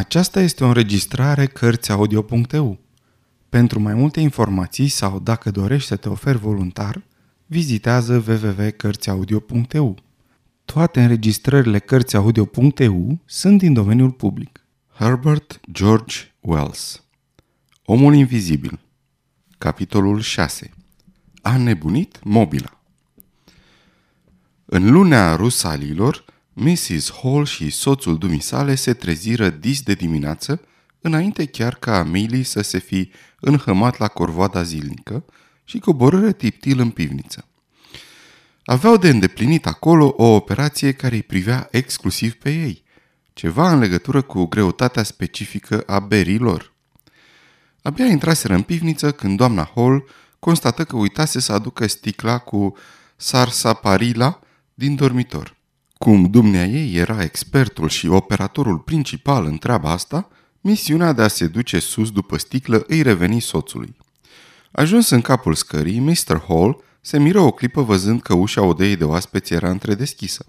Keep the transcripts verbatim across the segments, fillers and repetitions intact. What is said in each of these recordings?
Aceasta este o înregistrare cărți audio punct e u. Pentru mai multe informații sau dacă dorești să te oferi voluntar, vizitează w w w punct cărți audio punct e u. Toate înregistrările cărți audio punct e u sunt din domeniul public. Herbert George Wells. Omul invizibil. Capitolul șase. A nebunit mobila. În lunea rusalilor, missus Hall și soțul dumisale se treziră dis de dimineață, înainte chiar ca Millie să se fi înhămat la corvoada zilnică și coborâre tiptil în pivniță. Aveau de îndeplinit acolo o operație care îi privea exclusiv pe ei, ceva în legătură cu greutatea specifică a berilor. Abia intraseră în pivniță când doamna Hall constată că uitase să aducă sticla cu sarsaparila din dormitor. Cum dumnea ei era expertul și operatorul principal în treaba asta, misiunea de a se duce sus după sticlă îi reveni soțului. Ajuns în capul scării, mister Hall se miră o clipă văzând că ușa odăii de oaspeți era întredeschisă.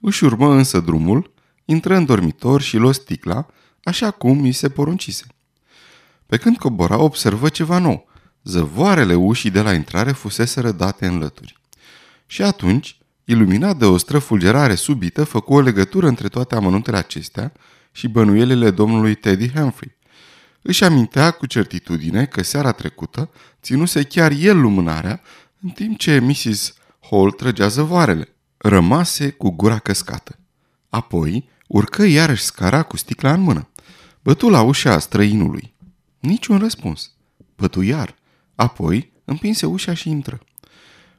Își urmă însă drumul, intră în dormitor și luă sticla, așa cum i se poruncise. Pe când cobora, observă ceva nou. Zăvoarele ușii de la intrare fuseseră date în lături. Și atunci, iluminat de o străfulgerare subită, făcu o legătură între toate amănuntele acestea și bănuielile domnului Teddy Humphrey. Își amintea cu certitudine că seara trecută ținuse chiar el lumânarea, în timp ce missus Hall trăgea zăvoarele. Rămase cu gura căscată. Apoi urcă iarăși scara cu sticla în mână. Bătu la ușa străinului. Niciun răspuns. Bătu iar. Apoi împinse ușa și intră.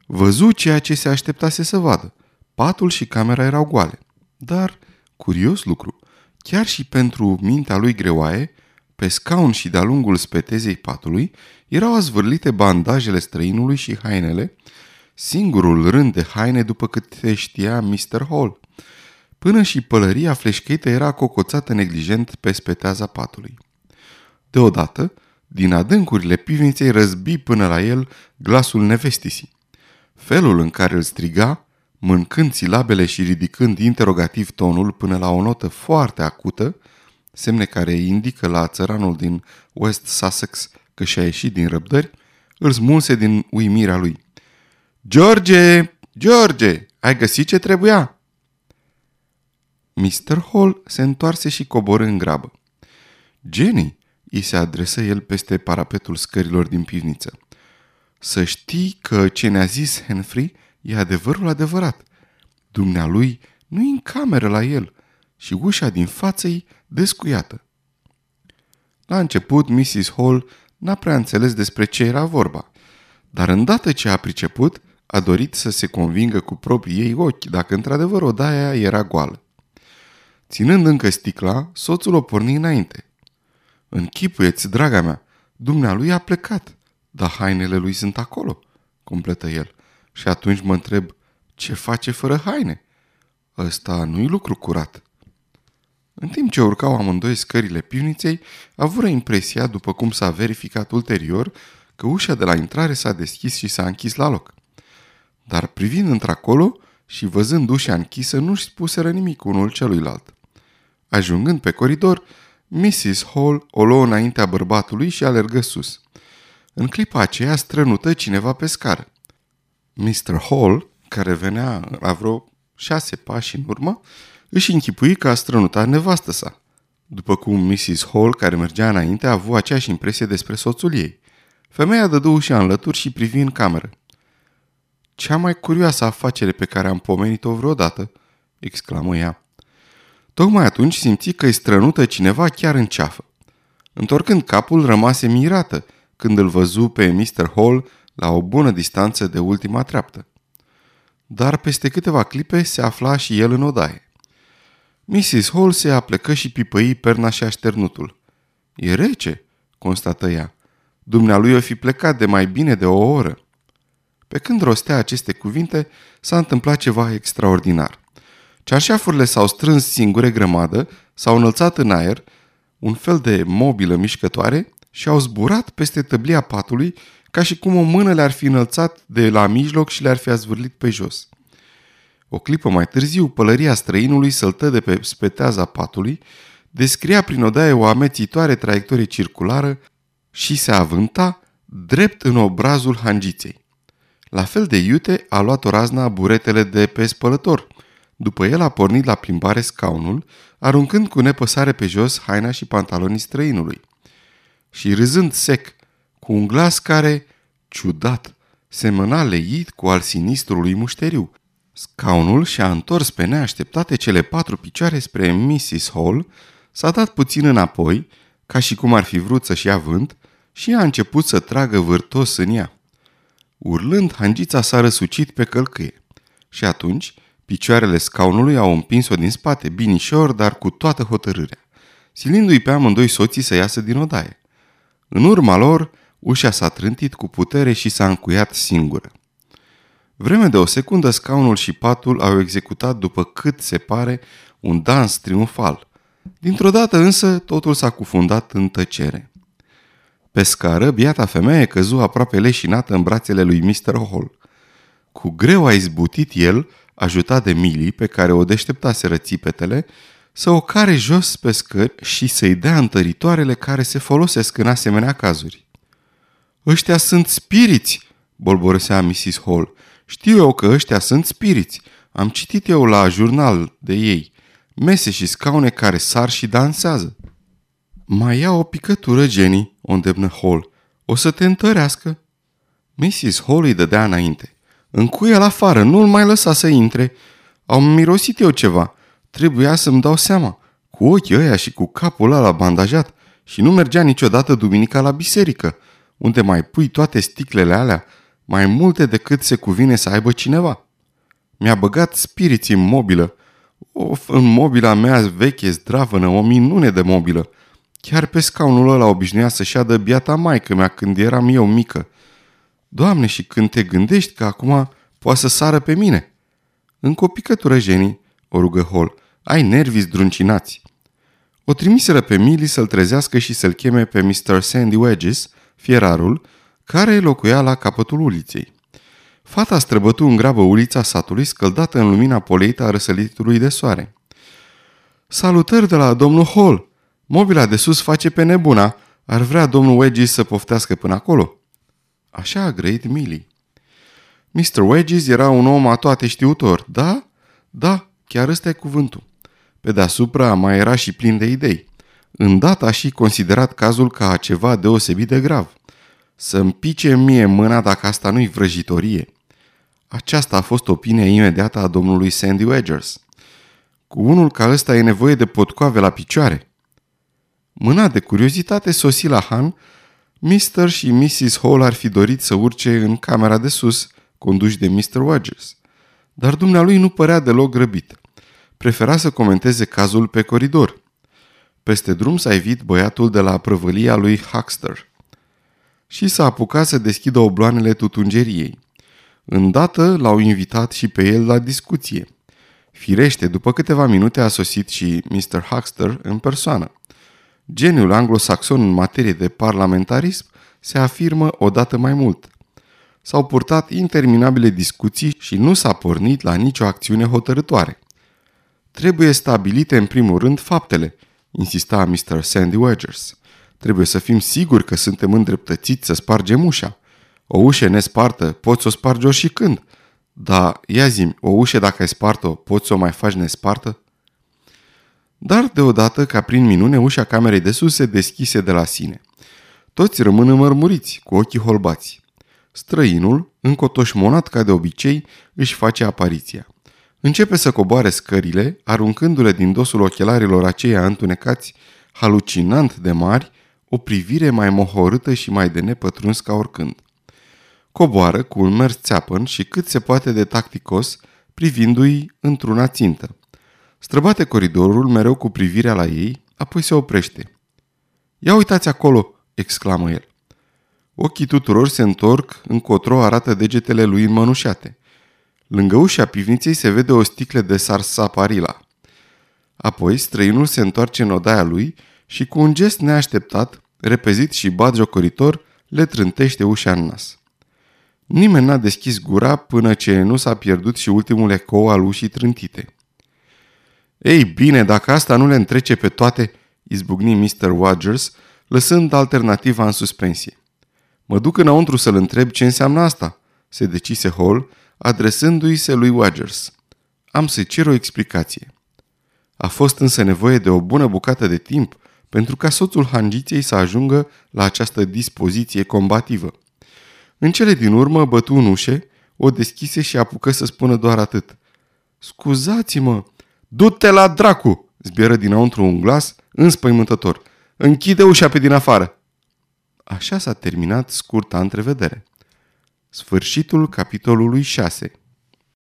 Văzu ceea ce se așteptase să vadă. Patul și camera erau goale. Dar, curios lucru, chiar și pentru mintea lui greoaie, pe scaun și de-a lungul spetezei patului, erau azvârlite bandajele străinului și hainele, singurul rând de haine după câte știa mister Hall. Până și pălăria fleșcheită era cocoțată neglijent pe speteaza patului. Deodată, din adâncurile pivniței răzbi până la el glasul nevestisii. Felul în care îl striga, mâncând silabele și ridicând interogativ tonul până la o notă foarte acută, semne care indică la țăranul din West Sussex că și-a ieșit din răbdări, îl smulse din uimirea lui. George! George! Ai găsit ce trebuia?" mister Hall se întoarse și coborî în grabă. Jenny!" i se adresă el peste parapetul scărilor din pivniță. Să știi că ce ne-a zis Humphrey e adevărul adevărat. Dumnealui nu-i în cameră la el și ușa din față-i descuiată. La început, missus Hall n-a prea înțeles despre ce era vorba, dar îndată ce a priceput, a dorit să se convingă cu proprii ei ochi dacă într-adevăr odaia era goală. Ținând încă sticla, soțul o porni înainte. Închipuieți, draga mea, dumnealui a plecat. Dar hainele lui sunt acolo, completă el. Și atunci mă întreb, ce face fără haine? Ăsta nu-i lucru curat. În timp ce urcau amândoi scările pivniței, avură impresia, după cum s-a verificat ulterior, că ușa de la intrare s-a deschis și s-a închis la loc. Dar privind într-acolo și văzând ușa închisă, nu-și spuseră nimic unul celuilalt. Ajungând pe coridor, missus Hall o luă înaintea bărbatului și alergă sus. În clipa aceea strănută cineva pe scară. mister Hall, care venea la vreo șase pași în urmă, își închipui că a strănutat nevastă sa. După cum missus Hall, care mergea înainte, a avut aceeași impresie despre soțul ei. Femeia dădu ușa în lături și privi în cameră. Cea mai curioasă afacere pe care am pomenit-o vreodată, exclamă ea. Tocmai atunci simți că îi strănută cineva chiar în ceafă. Întorcând capul, rămase mirată când îl văzu pe mister Hall la o bună distanță de ultima treaptă. Dar peste câteva clipe se afla și el în odaie. missus Hall se aplecă și pipăi perna și așternutul. E rece, constată ea. Dumnealui o fi plecat de mai bine de o oră. Pe când rostea aceste cuvinte, s-a întâmplat ceva extraordinar. Cearșafurile s-au strâns singure grămadă, s-au înălțat în aer, un fel de mobilă mișcătoare, și au zburat peste tăblia patului ca și cum o mână le-ar fi înălțat de la mijloc și le-ar fi azvârlit pe jos. O clipă mai târziu, pălăria străinului săltă de pe speteaza patului, descria prin odaie o amețitoare traiectorie circulară și se avânta drept în obrazul hangiței. La fel de iute a luat o razna buretele de pe spălător. După el a pornit la plimbare scaunul, aruncând cu nepăsare pe jos haina și pantalonii străinului. Și râzând sec, cu un glas care, ciudat, semăna leit cu al sinistrului mușteriu, scaunul și-a întors pe neașteptate cele patru picioare spre misis Hall, s-a dat puțin înapoi, ca și cum ar fi vrut să-și ia vânt, și a început să tragă vârtos în ea. Urlând, hangița s-a răsucit pe călcâie și atunci picioarele scaunului au împins-o din spate, binișor, dar cu toată hotărârea, silindu-i pe amândoi soții să iasă din odaie. În urma lor, ușa s-a trântit cu putere și s-a încuiat singură. Vreme de o secundă, scaunul și patul au executat, după cât se pare, un dans triumfal. Dintr-o dată însă, totul s-a cufundat în tăcere. Pe scară, biata femeie căzu aproape leșinată în brațele lui mister Hall. Cu greu a izbutit el, ajutat de Millie, pe care o deșteptaseră țipetele, să o care jos pe scări și să-i dea întăritoarele care se folosesc în asemenea cazuri. "Ăștia sunt spiriți!" bolborosea misis Hall. "Știu eu că ăștia sunt spiriți. Am citit eu la jurnal de ei. Mese și scaune care sar și dansează." "Mai ia o picătură, Jenny," o îndemnă Hall. "O să te întărească." misis Hall îi dădea înainte. "Încuie-l afară, nu-l mai lăsa să intre. Am mirosit eu ceva. Trebuia să-mi dau seama. Cu ochii ăia și cu capul ăla bandajat. Și nu mergea niciodată duminica la biserică, unde mai pui toate sticlele alea, mai multe decât se cuvine să aibă cineva. Mi-a băgat spiriți în mobilă. Of, în mobila mea veche, zdravănă, o minune de mobilă. Chiar pe scaunul ăla obișnuia să șadă biata maică-mea când eram eu mică. Doamne, și când te gândești că acum poate să sară pe mine." "Încă o picătură, Jenny," o rugă Hall. "Ai nervii zdruncinați." O trimiseră pe Millie să-l trezească și să-l cheme pe mister Sandy Wedges, fierarul, care locuia la capătul uliței. Fata străbătu în grabă ulița satului, scăldată în lumina poleită a răsăritului de soare. "Salutări de la domnul Hall! Mobila de sus face pe nebuna. Ar vrea domnul Wedges să poftească până acolo." Așa a grăit Millie. mister Wedges era un om a toate știutor. Da, da, chiar ăsta e cuvântul. Pe deasupra mai era și plin de idei. Îndată a și considerat cazul ca ceva deosebit de grav. Să-mi pice mie mâna dacă asta nu-i vrăjitorie. Aceasta a fost opinia imediată a domnului Sandy Wedges. Cu unul ca ăsta e nevoie de potcoave la picioare. Mâna de curiozitate sosi la Han. mister și misis Hall ar fi dorit să urce în camera de sus, conduși de mister Wedges. Dar dumnealui nu părea deloc grăbit. Prefera să comenteze cazul pe coridor. Peste drum s-a evit băiatul de la prăvălia lui Huckster și s-a apucat să deschidă obloanele tutungeriei. Îndată l-au invitat și pe el la discuție. Firește, după câteva minute a sosit și mister Huckster în persoană. Geniul anglosaxon în materie de parlamentarism se afirmă odată mai mult. S-au purtat interminabile discuții și nu s-a pornit la nicio acțiune hotărâtoare. "Trebuie stabilite în primul rând faptele," insista mister Sandy Wedges. "Trebuie să fim siguri că suntem îndreptățiți să spargem ușa. O ușă nespartă poți să o spargi și când. Dar, ia zi-mi, o ușă dacă ai spart-o, poți să o mai faci nespartă?" Dar deodată, ca prin minune, ușa camerei de sus se deschise de la sine. Toți rămân înmărmuriți, cu ochii holbați. Străinul, încotoșmonat ca de obicei, își face apariția. Începe să coboare scările, aruncându-le din dosul ochelarilor aceia întunecați, halucinant de mari, o privire mai mohorâtă și mai de nepătruns ca oricând. Coboară cu un mers țeapăn și cât se poate de tacticos, privindu-i într-una țintă. Străbate coridorul mereu cu privirea la ei, apoi se oprește. "Ia uitați acolo!" exclamă el. Ochii tuturor se întorc, încotro arată degetele lui înmănușate. Lângă ușa pivniței se vede o sticlă de sarsaparila. Apoi străinul se întoarce în odaia lui și cu un gest neașteptat, repezit și batjocoritor, le trântește ușa în nas. Nimeni n-a deschis gura până ce nu s-a pierdut și ultimul ecou al ușii trântite. "Ei bine, dacă asta nu le întrece pe toate," izbucni mister Rogers, lăsând alternativa în suspensie. Mă duc înăuntru să-l întreb ce înseamnă asta, se decise Hall, adresându-i se lui Rogers. Am să-i cer o explicație. A fost însă nevoie de o bună bucată de timp pentru ca soțul hangiței să ajungă la această dispoziție combativă. În cele din urmă bătu în ușe, o deschise și apucă să spună doar atât. Scuzați-mă! Du-te la dracu! Zbieră dinăuntru un glas înspăimântător. Închide ușa pe din afară! Așa s-a terminat scurta întrevedere. Sfârșitul capitolului șase.